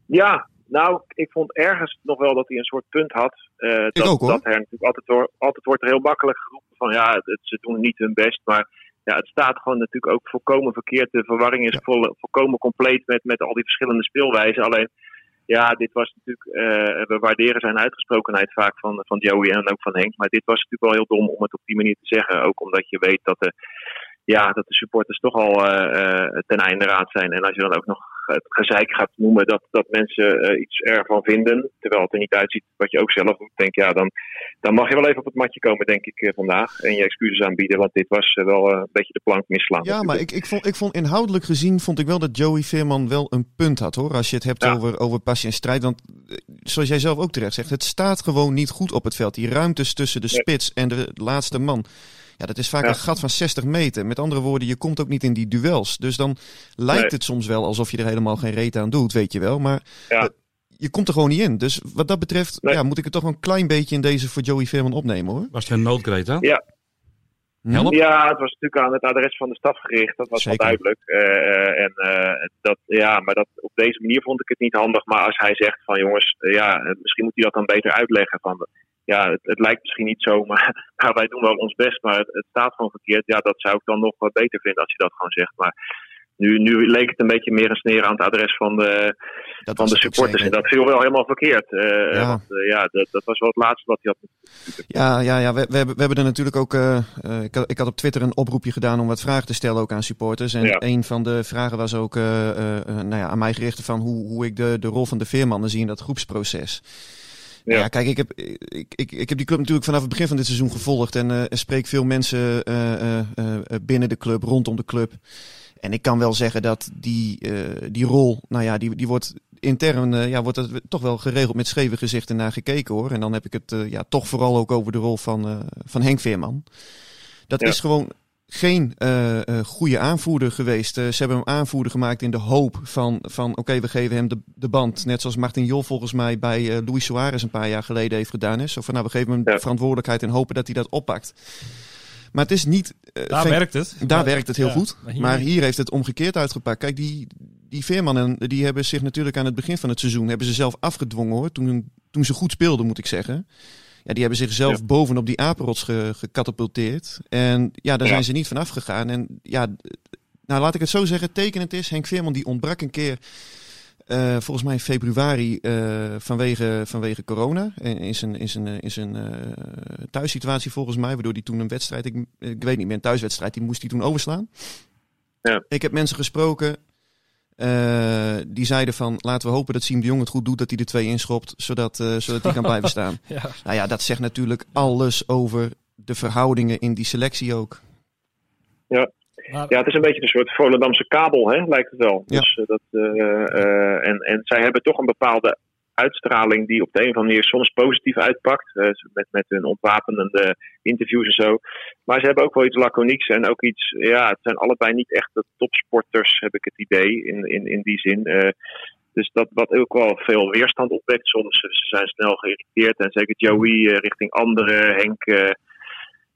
Ja, nou, ik vond ergens nog wel dat hij een soort punt had. Uh, ik dat, ook, hoor. Dat er natuurlijk altijd, hoor, altijd wordt er heel makkelijk geroepen van, ja, het, ze doen niet hun best. Maar ja, het staat gewoon natuurlijk ook volkomen verkeerd. De verwarring is ja. vol, volkomen compleet met, met al die verschillende speelwijzen. Alleen, ja, dit was natuurlijk, uh, we waarderen zijn uitgesprokenheid vaak van, van Joey en ook van Henk. Maar dit was natuurlijk wel heel dom om het op die manier te zeggen. Ook omdat je weet dat de, ja, dat de supporters toch al uh, ten einde raad zijn. En als je dan ook nog het gezeik gaat noemen dat, dat mensen uh, iets ervan vinden, terwijl het er niet uitziet wat je ook zelf doet, denk ja, dan, dan mag je wel even op het matje komen, denk ik, uh, vandaag. En je excuses aanbieden, want dit was uh, wel uh, een beetje de plank misslaan. Ja, natuurlijk. maar ik, ik, vond, ik vond inhoudelijk gezien, vond ik wel dat Joey Veerman wel een punt had, hoor. Als je het hebt ja. over, over passie en strijd, want zoals jij zelf ook terecht zegt, het staat gewoon niet goed op het veld. Die ruimtes tussen de spits en de laatste man. Ja, dat is vaak ja. een gat van zestig meter. Met andere woorden, je komt ook niet in die duels. Dus dan lijkt nee. het soms wel alsof je er helemaal geen reet aan doet, weet je wel. Maar ja. uh, je komt er gewoon niet in. Dus wat dat betreft nee. ja, moet ik het toch een klein beetje in deze voor Joey Veerman opnemen, hoor. Was het een noodkreet, hè? Ja. Help. Ja, het was natuurlijk aan het adres van de staf gericht. Dat was wel duidelijk. Uh, en, uh, dat, ja, maar dat, op deze manier vond ik het niet handig. Maar als hij zegt van jongens, uh, ja, misschien moet hij dat dan beter uitleggen van... Ja, het, het lijkt misschien niet zo, maar, maar wij doen wel ons best, maar het, het staat gewoon verkeerd. Ja, dat zou ik dan nog wat beter vinden als je dat gewoon zegt. Maar nu, nu leek het een beetje meer een sneer aan het adres van de, van de supporters. En dat viel wel helemaal verkeerd. Uh, ja, want, uh, ja dat, dat was wel het laatste wat hij had. Ja, ja, ja we, we, hebben, we hebben er natuurlijk ook... Uh, uh, ik, had, ik had op Twitter een oproepje gedaan om wat vragen te stellen ook aan supporters. En ja. een van de vragen was ook uh, uh, uh, nou ja, aan mij gericht van hoe, hoe ik de, de rol van de Veermannen zie in dat groepsproces. Ja. ja, kijk, ik heb, ik, ik, ik heb die club natuurlijk vanaf het begin van dit seizoen gevolgd. En uh, spreek veel mensen uh, uh, uh, binnen de club, rondom de club. En ik kan wel zeggen dat die, uh, die rol, nou ja, die, die wordt intern uh, ja, wordt dat toch wel geregeld met scheve gezichten naar gekeken, hoor. En dan heb ik het uh, ja, toch vooral ook over de rol van, uh, van Henk Veerman. Dat ja. is gewoon... Geen uh, uh, goede aanvoerder geweest. Uh, ze hebben hem aanvoerder gemaakt in de hoop van, van oké, okay, we geven hem de, de band. Net zoals Martin Jol volgens mij bij uh, Luis Suarez een paar jaar geleden heeft gedaan. Hè? Zo van, nou, we geven hem de verantwoordelijkheid en hopen dat hij dat oppakt. Maar het is niet... Uh, daar geen, werkt het. Daar ja, werkt het heel ja, goed. Maar hier, maar hier heeft het omgekeerd uitgepakt. Kijk, die, die Veermannen die hebben zich natuurlijk aan het begin van het seizoen... hebben ze zelf afgedwongen, hoor. Toen, toen ze goed speelden, moet ik zeggen... Ja, die hebben zichzelf ja. bovenop die apenrots ge- gekatapulteerd. En ja, daar ja. zijn ze niet van afgegaan. En ja, nou laat ik het zo zeggen, tekenend is, Henk Veerman die ontbrak een keer, uh, volgens mij in februari, uh, vanwege, vanwege corona. In zijn, in zijn, in zijn uh, thuissituatie volgens mij, waardoor hij toen een wedstrijd, ik, ik weet niet meer, een thuiswedstrijd, die moest hij toen overslaan. Ja. Ik heb mensen gesproken... Uh, die zeiden van, laten we hopen dat Siem de Jong het goed doet, dat hij de twee inschopt, zodat, uh, zodat hij kan blijven staan. ja. Nou ja, dat zegt natuurlijk alles over de verhoudingen in die selectie ook. Ja, ja het is een beetje een soort Volendamse kabel, hè, lijkt het wel. Ja. Dus, uh, dat, uh, uh, en, en zij hebben toch een bepaalde uitstraling die op de een of andere manier soms positief uitpakt, uh, met, met hun ontwapenende interviews en zo. Maar ze hebben ook wel iets laconieks en ook iets, ja, het zijn allebei niet echt de topsporters, heb ik het idee, in, in, in die zin. Uh, dus dat wat ook wel veel weerstand opwekt soms. Ze zijn snel geïrriteerd en zeker Joey uh, richting anderen, Henk... Uh,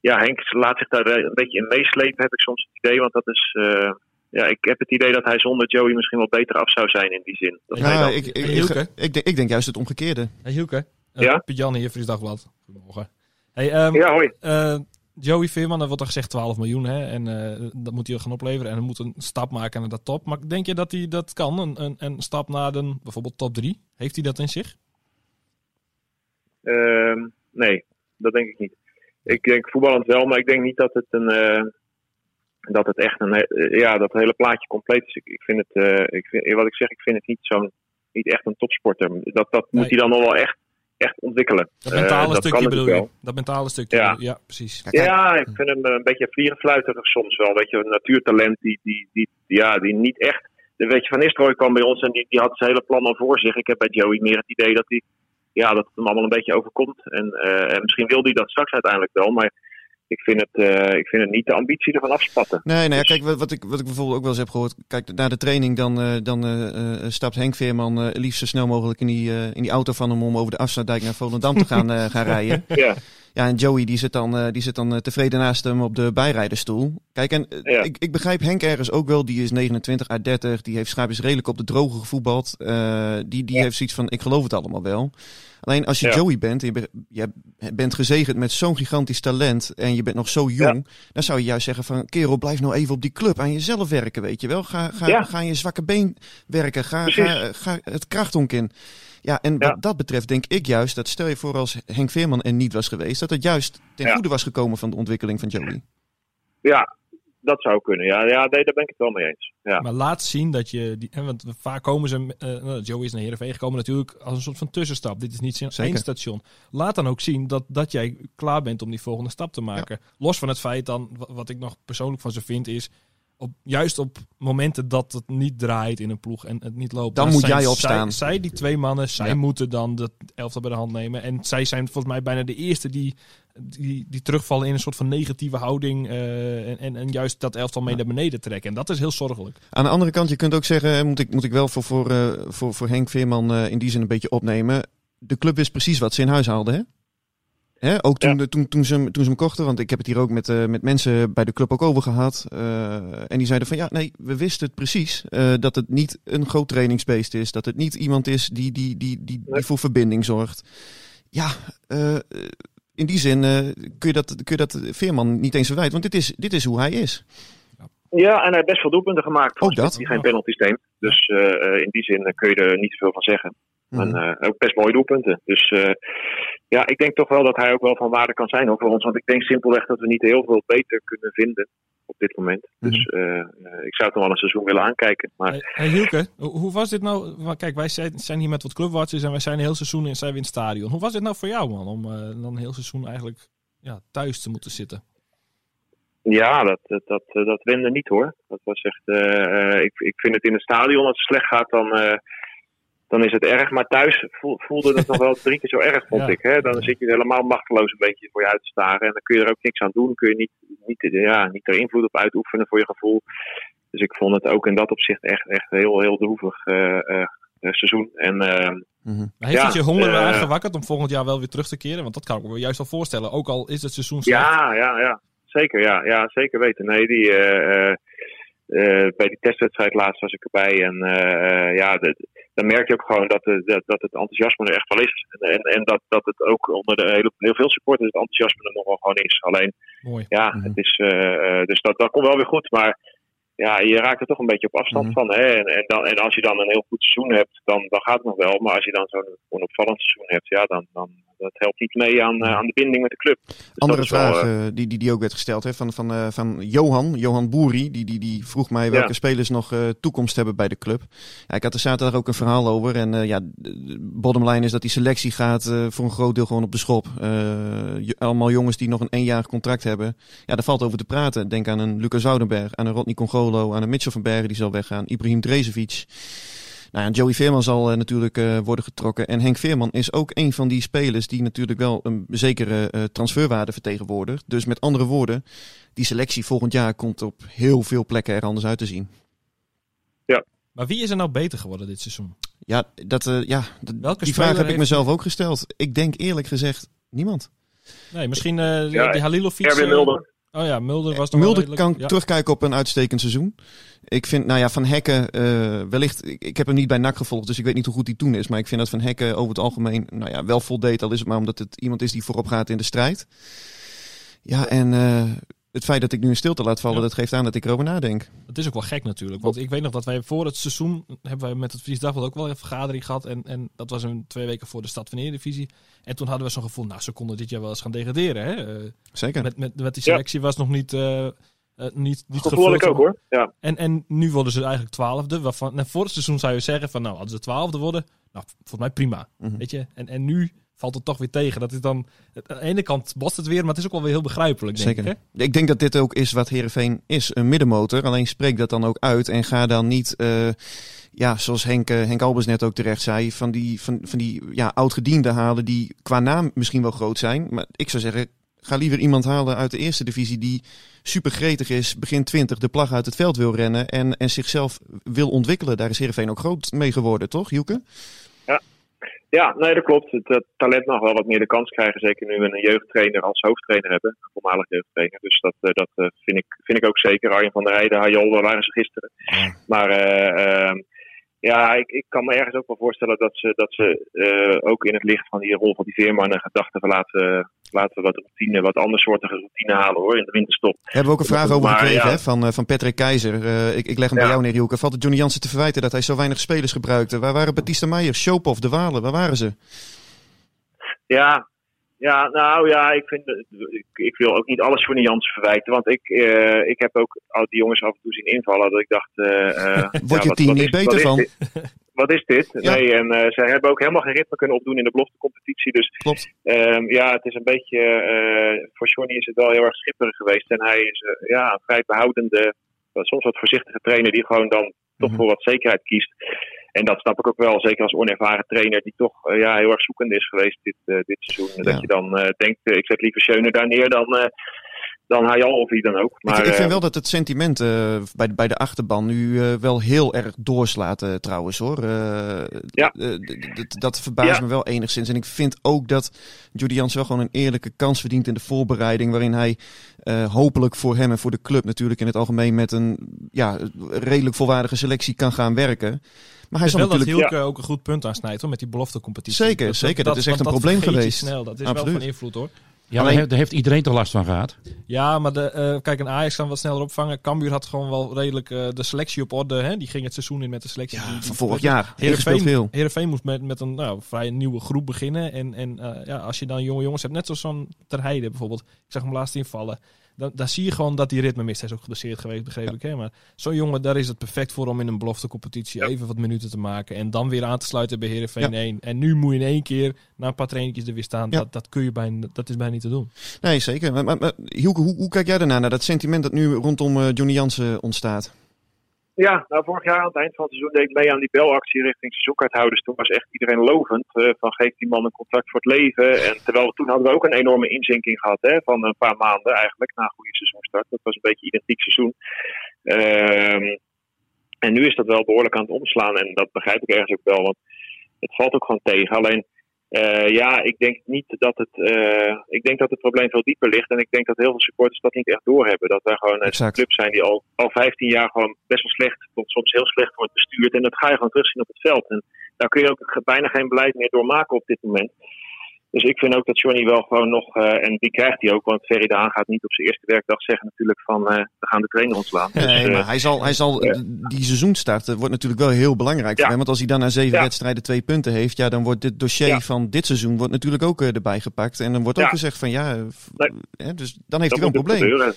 ja, Henk laat zich daar een beetje in meeslepen, heb ik soms het idee, want dat is... Uh, Ja, ik heb het idee dat hij zonder Joey misschien wel beter af zou zijn in die zin. Dat ja, dan... ik, ik, ik, ik, denk, ik denk juist het omgekeerde. Hey Hielke, uh, ja? Piet Jan hier, Friesch Dagblad. Goedemorgen. Hey, um, ja, hoi. Uh, Joey Veerman, er wordt al gezegd twaalf miljoen, hè? En uh, dat moet hij gaan opleveren. En hij moet een stap maken naar de top. Maar denk je dat hij dat kan? Een, een, een stap naar de, bijvoorbeeld top drie? Heeft hij dat in zich? Uh, nee, dat denk ik niet. Ik denk voetballend wel, maar ik denk niet dat het een... Uh... Dat het echt een, ja, dat hele plaatje compleet is. Ik, ik vind het, uh, ik vind, wat ik zeg, ik vind het niet zo'n, niet echt een topsporter. Dat, dat nee. moet hij dan nog wel echt, echt ontwikkelen. Dat mentale uh, dat stukje bedoel je? Dat mentale stukje, ja, ja precies. Ja, ja, ik vind hem een beetje vlierenfluiterig soms wel. Weet je, een natuurtalent die, die, die, ja, die niet echt, weet je, Van Nistelrooy kwam bij ons en die, die had zijn hele plan al voor zich. Ik heb bij Joey meer het idee dat hij, ja, dat het hem allemaal een beetje overkomt. En, uh, en misschien wil hij dat straks uiteindelijk wel, maar Ik vind, het, uh, ik vind het niet de ambitie ervan afspatten. Nee, nee, kijk, wat ik, wat ik bijvoorbeeld ook wel eens heb gehoord. Kijk, na de training dan, uh, dan uh, stapt Henk Veerman uh, liefst zo snel mogelijk in die, uh, in die auto van hem om over de afsluitdijk naar Volendam te gaan, uh, gaan rijden. Ja. Ja, en Joey die zit dan, uh, die zit dan uh, tevreden naast hem op de bijrijdersstoel. Kijk, en uh, ja. ik, ik begrijp Henk ergens ook wel. Die is negenentwintig à dertig. Die heeft schaapjes redelijk op de droge gevoetbald. Uh, die die ja. heeft zoiets van, ik geloof het allemaal wel. Alleen als je ja. Joey bent, en je, be, je bent gezegend met zo'n gigantisch talent en je bent nog zo jong, ja. dan zou je juist zeggen van, kerel, blijf nou even op die club, aan jezelf werken, weet je wel. Ga, ga, ja. ga aan je zwakke been werken, ga, ga, ga het krachthonk in. Ja, en wat ja. dat betreft denk ik juist, dat stel je voor als Henk Veerman er niet was geweest, dat het juist ten ja. goede was gekomen van de ontwikkeling van Joey. Ja, dat zou kunnen. Ja, ja nee, daar ben ik het wel mee eens. Ja. Maar laat zien dat je... Die, want vaak komen ze... Uh, Joey is naar Heerenveen gekomen natuurlijk als een soort van tussenstap. Dit is niet zijn Zeker. Eindstation. Laat dan ook zien dat, dat jij klaar bent om die volgende stap te maken. Ja. Los van het feit dan, wat ik nog persoonlijk van ze vind, is... Op, juist op momenten dat het niet draait in een ploeg en het niet loopt. Dan, dan moet zijn, jij opstaan. Zij, zij die twee mannen, zij ja. moeten dan dat elftal bij de hand nemen. En zij zijn volgens mij bijna de eerste die, die, die terugvallen in een soort van negatieve houding. Uh, en, en, en juist dat elftal mee ja. naar beneden trekken. En dat is heel zorgelijk. Aan de andere kant, je kunt ook zeggen, moet ik, moet ik wel voor, voor, uh, voor, voor Henk Veerman uh, in die zin een beetje opnemen. De club wist precies wat ze in huis haalden, hè? He, ook toen, ja. de, toen, toen, ze hem, toen ze hem kochten, want ik heb het hier ook met, uh, met mensen bij de club ook over gehad. Uh, en die zeiden van ja, nee, we wisten het precies. Uh, dat het niet een groot trainingsbeest is. Dat het niet iemand is die, die, die, die, die voor verbinding zorgt. Ja, uh, in die zin uh, kun, je dat, kun je dat Veerman niet eens verwijten. Want dit is, dit is hoe hij is. Ja, en hij heeft best veel doelpunten gemaakt. Ook dat? Die geen penalties neemt. Dus uh, in die zin kun je er niet veel van zeggen. Mm. En uh, ook best mooie doelpunten. Dus uh, ja, ik denk toch wel dat hij ook wel van waarde kan zijn voor ons. Want ik denk simpelweg dat we niet heel veel beter kunnen vinden op dit moment. Mm. Dus uh, uh, ik zou het nog wel een seizoen willen aankijken. Maar... Hey, hey Hielke, hoe was dit nou? Kijk, wij zijn hier met wat clubwatchers en wij zijn een heel seizoen in, zijn we in het stadion. Hoe was dit nou voor jou, man? Om uh, dan een heel seizoen eigenlijk ja, thuis te moeten zitten? Ja, dat, dat, dat, dat wende niet hoor. Dat was echt, uh, ik, ik vind het in het stadion, als het slecht gaat, dan... Uh, Dan is het erg, maar thuis voelde het nog wel drie keer zo erg, vond ja. ik. Hè? Dan zit je helemaal machteloos een beetje voor je uit te staren. En dan kun je er ook niks aan doen. Kun je niet, niet, ja, niet er invloed op uitoefenen voor je gevoel. Dus ik vond het ook in dat opzicht echt, echt heel, heel droevig uh, uh, seizoen. En, uh, mm-hmm. maar heeft ja, het je honger uh, aangewakkerd om volgend jaar wel weer terug te keren? Want dat kan ik me juist wel voorstellen. Ook al is het seizoen slecht. Ja, ja, ja. Zeker, ja, ja, zeker weten. Nee, die... Uh, uh, Uh, bij die testwedstrijd laatst was ik erbij en uh, ja, de, dan merk je ook gewoon dat, de, dat, dat het enthousiasme er echt wel is. En, en, en dat, dat het ook onder de heel, heel veel supporters het enthousiasme er nog wel gewoon is. Alleen, Mooi. ja, mm-hmm. het is, uh, dus dat, dat komt wel weer goed. Maar ja, je raakt er toch een beetje op afstand mm-hmm. van. Hè? En, en, dan, en als je dan een heel goed seizoen hebt, dan, dan gaat het nog wel. Maar als je dan zo'n onopvallend seizoen hebt, ja, dan... dan dat helpt niet mee aan, uh, aan de binding met de club. Dus andere vraag wel, uh, die, die, die ook werd gesteld hè, van, van, uh, van Johan, Johan Boeri. Die, die, die vroeg mij welke ja. spelers nog uh, toekomst hebben bij de club. Ja, ik had er zaterdag ook een verhaal over. En uh, ja, de bottom line is dat die selectie gaat uh, voor een groot deel gewoon op de schop. Uh, j- allemaal jongens die nog een eenjarig contract hebben. Ja, daar valt over te praten. Denk aan een Lucas Zoudenberg, aan een Rodney Congolo, aan een Mitchell van Bergen die zal weggaan. Ibrahim Drezevic. Nou ja, Joey Veerman zal uh, natuurlijk uh, worden getrokken. En Henk Veerman is ook een van die spelers die natuurlijk wel een zekere uh, transferwaarde vertegenwoordigt. Dus met andere woorden, die selectie volgend jaar komt op heel veel plekken er anders uit te zien. Ja. Maar wie is er nou beter geworden dit seizoen? Ja, dat, uh, ja d- die vraag heb heeft... ik mezelf ook gesteld. Ik denk eerlijk gezegd niemand. Nee, misschien uh, ja, die Halilovic. Erwin Mulder. Oh ja, Mulder was nog Mulder redelijk... kan ja. terugkijken op een uitstekend seizoen. Ik vind, nou ja, Van Hekken uh, wellicht... Ik, ik heb hem niet bij N A C gevolgd, dus ik weet niet hoe goed hij toen is. Maar ik vind dat Van Hekken over het algemeen nou ja, wel voldeed. Al is het maar omdat het iemand is die voorop gaat in de strijd. Ja, en uh, het feit dat ik nu in stilte laat vallen, ja. dat geeft aan dat ik erover nadenk. Het is ook wel gek natuurlijk. Want ik weet nog dat wij voor het seizoen... hebben wij met het Friesch Dagblad ook wel een vergadering gehad. En, en dat was een twee weken voor de start van de Eredivisie. En toen hadden we zo'n gevoel, nou, ze konden dit jaar wel eens gaan degraderen. Hè? Uh, Zeker. Met, met, met die selectie ja. was nog niet... Uh, Uh, niet, niet gevoel ik ook hoor. Ja. En, en nu worden ze eigenlijk twaalfde. Waarvan, nou, voor het seizoen zou je zeggen van nou, als ze twaalfde worden, nou, volgens mij prima. Mm-hmm. Weet je? En, en nu valt het toch weer tegen. Dat is dan, aan de ene kant botst het weer, maar het is ook wel weer heel begrijpelijk. Denk Zeker. Ik, hè? Ik denk dat dit ook is wat Heerenveen is, een middenmotor. Alleen spreek dat dan ook uit en ga dan niet, uh, ja, zoals Henk, uh, Henk Albers net ook terecht zei, van die, van, van die ja, oud-gedienden halen die qua naam misschien wel groot zijn. Maar ik zou zeggen, ga liever iemand halen uit de eerste divisie die super gretig is, begin twintig, de plag uit het veld wil rennen en, en zichzelf wil ontwikkelen. Daar is Heerenveen ook groot mee geworden, toch, Hielke? Ja, ja nee, dat klopt. Het, het talent mag wel wat meer de kans krijgen, zeker nu we een jeugdtrainer als hoofdtrainer hebben, een voormalig jeugdtrainer. Dus dat, dat vind, ik, vind ik ook zeker. Arjen van der Heijden, Hajol, daar waren ze gisteren. Ja. Maar... Uh, uh, Ja, ik, ik kan me ergens ook wel voorstellen dat ze, dat ze uh, ook in het licht van die rol van die Veerman en gedachten van laten, laten we wat routine, wat andersoortige routine halen hoor, in de winterstop. Hebben we ook een vraag over gekregen ja. hè, van, van Patrick Keizer. Uh, ik, ik leg hem ja. bij jou neer, Hielke. Valt het Johnny Jansen te verwijten dat hij zo weinig spelers gebruikte? Waar waren Batista Meijer, Sjopov, De Waalen? Waar waren ze? Ja, Ja, nou ja, ik, vind, ik, ik wil ook niet alles voor de Jansen verwijten. Want ik, uh, ik heb ook die jongens af en toe zien invallen. Dat ik dacht... Uh, Wordt ja, je team niet beter van? Is wat is dit? Ja. Nee, en uh, zij hebben ook helemaal geen ritme kunnen opdoen in de beloftecompetitie. Dus um, ja, het is een beetje... Uh, voor Johnny is het wel heel erg schipperig geweest. En hij is uh, ja, een vrij behoudende, soms wat voorzichtige trainer die gewoon dan toch voor wat zekerheid kiest. En dat snap ik ook wel, zeker als onervaren trainer die toch uh, ja, heel erg zoekend is geweest dit, uh, dit seizoen. Ja. Dat je dan uh, denkt, uh, ik zet liever Schöne daar neer dan, uh, dan Hayal of wie dan ook. Maar, ik, ik vind uh, wel dat het sentiment uh, bij, bij de achterban nu uh, wel heel erg doorslaat uh, trouwens hoor. Uh, ja. uh, dat verbaast ja. me wel enigszins. En ik vind ook dat Joey Jansen wel gewoon een eerlijke kans verdient in de voorbereiding waarin hij... Uh, hopelijk voor hem en voor de club natuurlijk in het algemeen met een ja, redelijk volwaardige selectie kan gaan werken. Maar hij is wel natuurlijk... dat Hielke ja. ook een goed punt aansnijdt hoor, met die beloftecompetitie. Zeker, dat, zeker. Dat, dat is echt een probleem geweest. Snel. Dat is Absoluut. Wel van invloed hoor. Ja, maar Alleen... daar heeft iedereen toch last van gehad. Ja, maar de, uh, kijk, een Ajax kan wat sneller opvangen. Cambuur had gewoon wel redelijk uh, de selectie op orde. Hè? Die ging het seizoen in met de selectie. Ja, die, van vorig die, jaar. Heerenveen, Heerenveen moest met, met een nou, vrij nieuwe groep beginnen. En, en uh, ja, als je dan jonge jongens hebt, net zoals Van der Heijden bijvoorbeeld. Ik zag hem laatst invallen. Dan, dan zie je gewoon dat die ritme mist. Hij is ook geblesseerd geweest, begreep ja. ik. Hè? Maar zo'n jongen, daar is het perfect voor om in een beloftecompetitie ja. even wat minuten te maken. En dan weer aan te sluiten bij Heerenveen ja. één. En nu moet je in één keer na een paar trainingjes er weer staan. Ja. Dat, dat, kun je bijna, dat is bijna niet te doen. Nee, zeker. Maar, maar, maar Hielke, hoe, hoe kijk jij daarna naar dat sentiment dat nu rondom uh, Johnny Jansen ontstaat? Ja, nou vorig jaar aan het eind van het seizoen deed ik mee aan die belactie richting seizoenkaarthouders. Toen was echt iedereen lovend uh, van geef die man een contract voor het leven. En terwijl we, toen hadden we ook een enorme inzinking gehad hè, van een paar maanden eigenlijk na een goede seizoenstart. Dat was een beetje identiek seizoen. Um, en nu is dat wel behoorlijk aan het omslaan en dat begrijp ik ergens ook wel, want het valt ook gewoon tegen. Alleen uh, ja, ik denk niet dat het, uh, ik denk dat het probleem veel dieper ligt en ik denk dat heel veel supporters dat niet echt doorhebben. Dat wij gewoon een club zijn die al, al vijftien jaar gewoon best wel slecht, tot soms heel slecht wordt bestuurd en dat ga je gewoon terugzien op het veld. En daar kun je ook bijna geen beleid meer door maken op dit moment. Dus ik vind ook dat Johnny wel gewoon nog, uh, en die krijgt hij ook, want Ferry de Haan gaat niet op zijn eerste werkdag zeggen natuurlijk van uh, we gaan de trainer ontslaan. Nee, dus, uh, maar hij zal, hij zal uh, die seizoenstart uh, wordt natuurlijk wel heel belangrijk ja. voor hem, want als hij dan na zeven ja. wedstrijden twee punten heeft, ja dan wordt dit dossier ja. van dit seizoen wordt natuurlijk ook uh, erbij gepakt en dan wordt ook ja. gezegd van ja, f- nee. hè, dus dan heeft dat hij wel een probleem.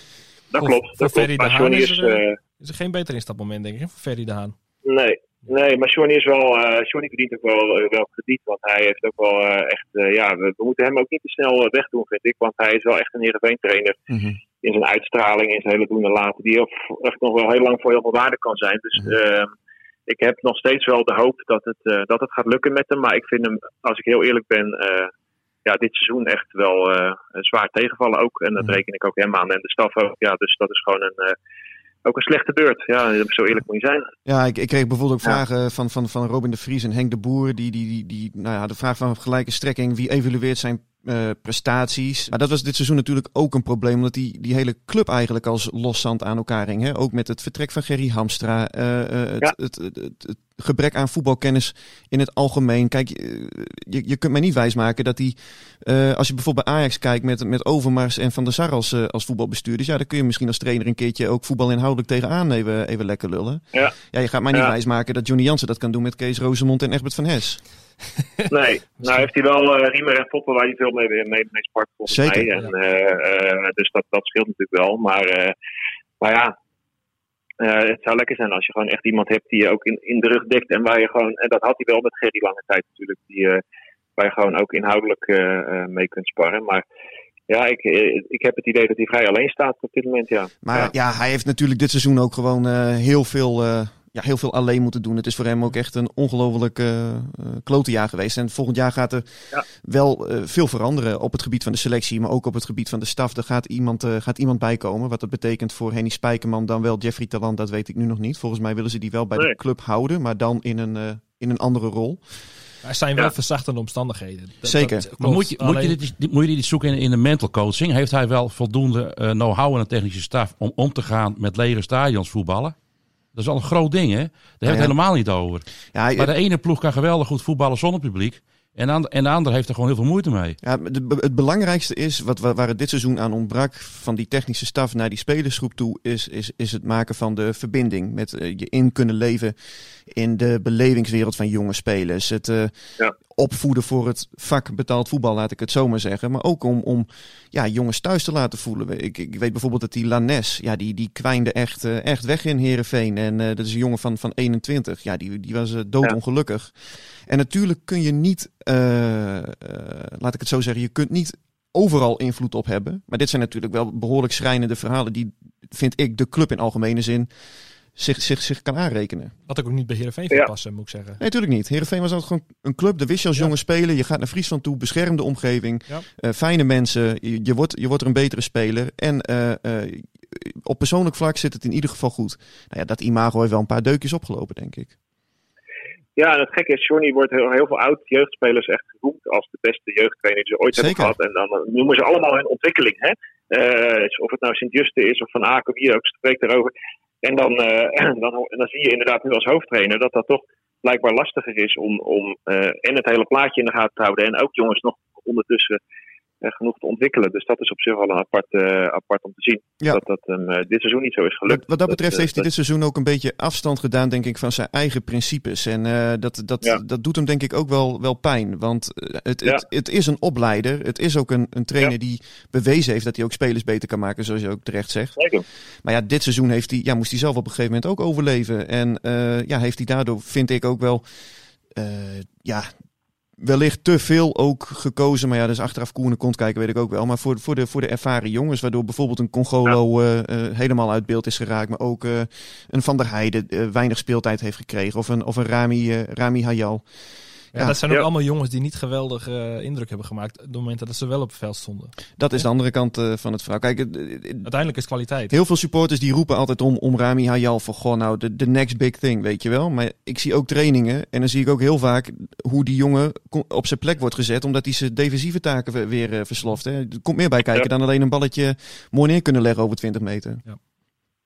Dat of, klopt. Voor Ferry de Haan is er, uh, is er geen beter instapmoment denk ik, hè, voor Ferry de Haan. Nee. Nee, maar Johnny is wel, uh, Johnny verdient ook wel, uh, wel krediet, want hij heeft ook wel uh, echt, uh, ja, we, we moeten hem ook niet te snel uh, wegdoen, vind ik, want hij is wel echt een Heerenveen trainer mm-hmm. in zijn uitstraling, in zijn hele doen en laten, die echt nog wel heel lang voor heel veel waarde kan zijn. Dus uh, ik heb nog steeds wel de hoop dat het, uh, dat het gaat lukken met hem, maar ik vind hem, als ik heel eerlijk ben, uh, ja, dit seizoen echt wel uh, zwaar tegenvallen ook, en dat mm-hmm. reken ik ook hem aan en de staf ook, ja, dus dat is gewoon een... Uh, Ook een slechte beurt, ja, zo eerlijk moet je zijn. Ja, ik, ik kreeg bijvoorbeeld ook ja. vragen van, van, van Robin de Vries en Henk de Boer. Die, die, die, die, nou ja, de vraag van gelijke strekking, wie evalueert zijn uh, prestaties? Maar dat was dit seizoen natuurlijk ook een probleem. Omdat die, die hele club eigenlijk als loszand aan elkaar hing. Hè? Ook met het vertrek van Gerry Hamstra. Uh, het, ja. het, het, het, het gebrek aan voetbalkennis in het algemeen. Kijk, je, je kunt mij niet wijsmaken dat die... Uh, als je bijvoorbeeld bij Ajax kijkt met, met Overmars en Van der Sar als, uh, als voetbalbestuurders... ja, dan kun je misschien als trainer een keertje ook voetbal inhoudelijk tegenaan even, even lekker lullen. Ja. ja, je gaat mij niet ja. wijsmaken dat Johnny Jansen dat kan doen met Kees Rosemond en Egbert van Hes. Nee, nou heeft hij wel uh, riemen en poppen waar hij veel mee, mee, mee spart volgens Zeker. mij. En, uh, uh, dus dat, dat scheelt natuurlijk wel, maar, uh, maar ja... Uh, het zou lekker zijn als je gewoon echt iemand hebt die je ook in, in de rug dekt. En waar je gewoon, en dat had hij wel met Gerry lange tijd natuurlijk, die, uh, waar je gewoon ook inhoudelijk uh, mee kunt sparren. Maar ja, ik, ik heb het idee dat hij vrij alleen staat op dit moment, ja. Maar ja, ja hij heeft natuurlijk dit seizoen ook gewoon uh, heel veel... Uh... Ja, heel veel alleen moeten doen. Het is voor hem ook echt een ongelooflijk uh, klote jaar geweest. En volgend jaar gaat er ja. wel uh, veel veranderen op het gebied van de selectie, maar ook op het gebied van de staf. Er gaat iemand, uh, gaat iemand bij komen. Wat dat betekent voor Henny Spijkerman, dan wel Jeffrey Talant, dat weet ik nu nog niet. Volgens mij willen ze die wel bij nee. de club houden, maar dan in een, uh, in een andere rol. Er zijn wel ja. verzachtende omstandigheden. Dat, Zeker. Dat maar moet je, moet, je dit, moet je dit zoeken in, in de mental coaching? Heeft hij wel voldoende uh, know-how en een technische staf om om te gaan met lege stadions voetballen? Dat is al een groot ding, hè? Daar hebben we ja, ja. het helemaal niet over. Ja, maar de ene ploeg kan geweldig goed voetballen zonder publiek. En, aan, en de ander heeft er gewoon heel veel moeite mee. Ja, de, het belangrijkste is, wat, waar het dit seizoen aan ontbrak, van die technische staf naar die spelersgroep toe, is, is, is het maken van de verbinding. Met uh, je in kunnen leven in de belevingswereld van jonge spelers. Het uh, ja. opvoeden voor het vak betaald voetbal, laat ik het zo maar zeggen. Maar ook om, om ja, jongens thuis te laten voelen. Ik, ik weet bijvoorbeeld dat die Lanes, ja, die, die kwijnde echt, uh, echt weg in Heerenveen. En uh, dat is een jongen van, van eenentwintig. Ja, die, die was uh, doodongelukkig. Ja. En natuurlijk kun je niet... Uh, uh, laat ik het zo zeggen, je kunt niet overal invloed op hebben. Maar dit zijn natuurlijk wel behoorlijk schrijnende verhalen die, vind ik, de club in algemene zin zich, zich, zich kan aanrekenen. Wat ook niet bij Heerenveen ja. passen, moet ik zeggen. Nee, natuurlijk niet. Heerenveen was altijd gewoon een club, daar wist je als ja. jonge speler. Je gaat naar Friesland toe, beschermde omgeving, ja. uh, fijne mensen, je, je, wordt, je wordt er een betere speler en... Uh, uh, op persoonlijk vlak zit het in ieder geval goed. Nou ja, dat imago heeft wel een paar deukjes opgelopen, denk ik. Ja, en het gekke is, Johnny wordt heel, heel veel oud-jeugdspelers echt genoemd als de beste jeugdtrainer die ze ooit Zeker. hebben gehad. En dan noemen ze allemaal hun ontwikkeling. Hè? Uh, of het nou Sint-Juste is of Van Aken, wie ook, spreekt daarover. En dan, uh, dan, dan zie je inderdaad nu als hoofdtrainer dat dat toch blijkbaar lastiger is om, om uh, en het hele plaatje in de gaten te houden. En ook jongens nog ondertussen... Uh, genoeg te ontwikkelen. Dus dat is op zich wel een apart, uh, apart om te zien. Ja. Dat dat hem um, uh, dit seizoen niet zo is gelukt. Wat, wat dat betreft dat, heeft hij dat... dit seizoen ook een beetje afstand gedaan, denk ik, van zijn eigen principes. En uh, dat, dat, ja. dat doet hem denk ik ook wel, wel pijn. Want het, ja. het, het is een opleider. Het is ook een, een trainer ja. die bewezen heeft dat hij ook spelers beter kan maken, zoals je ook terecht zegt. Zeker. Maar ja, dit seizoen heeft hij, ja, moest hij zelf op een gegeven moment ook overleven. En uh, ja, heeft hij daardoor, vind ik ook wel... Uh, ja. wellicht te veel ook gekozen, maar ja, dus achteraf koer in de kont kijken weet ik ook wel. Maar voor, voor, de, voor de ervaren jongens, waardoor bijvoorbeeld een Congolo ja. uh, uh, helemaal uit beeld is geraakt, maar ook uh, een Van der Heijden uh, weinig speeltijd heeft gekregen, of een, of een Rami, uh, Rami Hayal. Ja, ja, dat zijn ook ja. allemaal jongens die niet geweldig uh, indruk hebben gemaakt op het moment dat ze wel op het veld stonden. Dat is de andere kant uh, van het verhaal. Kijk, uh, uh, uiteindelijk is kwaliteit. Heel veel supporters die roepen altijd om, om Rami Hayal van goh, nou, de next big thing, weet je wel. Maar ik zie ook trainingen en dan zie ik ook heel vaak hoe die jongen op zijn plek wordt gezet, omdat hij zijn defensieve taken weer uh, versloft. Hè. Er komt meer bij kijken ja. dan alleen een balletje mooi neer kunnen leggen over twintig meter. Ja.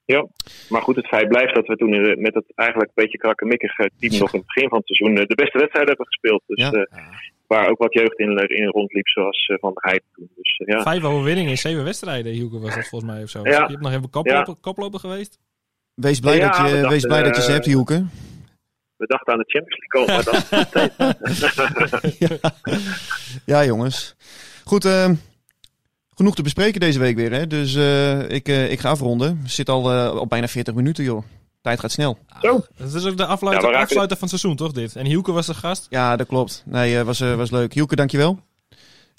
Ja, maar goed, het feit blijft dat we toen met het eigenlijk een beetje krakkemikkig team nog in het begin van het seizoen de beste wedstrijd hebben gespeeld. Dus, ja. uh, waar ook wat jeugd in, in rondliep, zoals Van der Heijden toen. Dus, uh, ja. Vijf overwinningen in zeven wedstrijden, Hielke, was dat volgens mij of zo. Ja. Je hebt nog even koploper, ja. koploper geweest. Wees blij, ja, dat, je, dachten, wees blij uh, dat je ze hebt, Hielke. We dachten aan de Champions League al, maar dat ja. ja, jongens. Goed, eh... Uh... genoeg te bespreken deze week weer, hè? Dus uh, ik, uh, ik ga afronden. Zit al uh, op bijna veertig minuten, joh. Tijd gaat snel. Zo. Dat is ook de afsluiter ja, van het seizoen, toch, dit? En Hielke was de gast? Ja, dat klopt. Nee, uh, was, uh, was leuk. Hielke, dankjewel.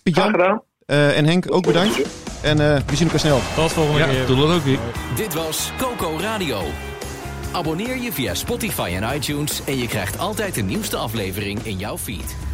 Piet Jan. Graag gedaan. Uh, en Henk, ook bedankt. En uh, we zien elkaar snel. Tot volgende ja, keer. Doe dat ook weer. Dit was Koko Radio. Abonneer je via Spotify en iTunes en je krijgt altijd de nieuwste aflevering in jouw feed.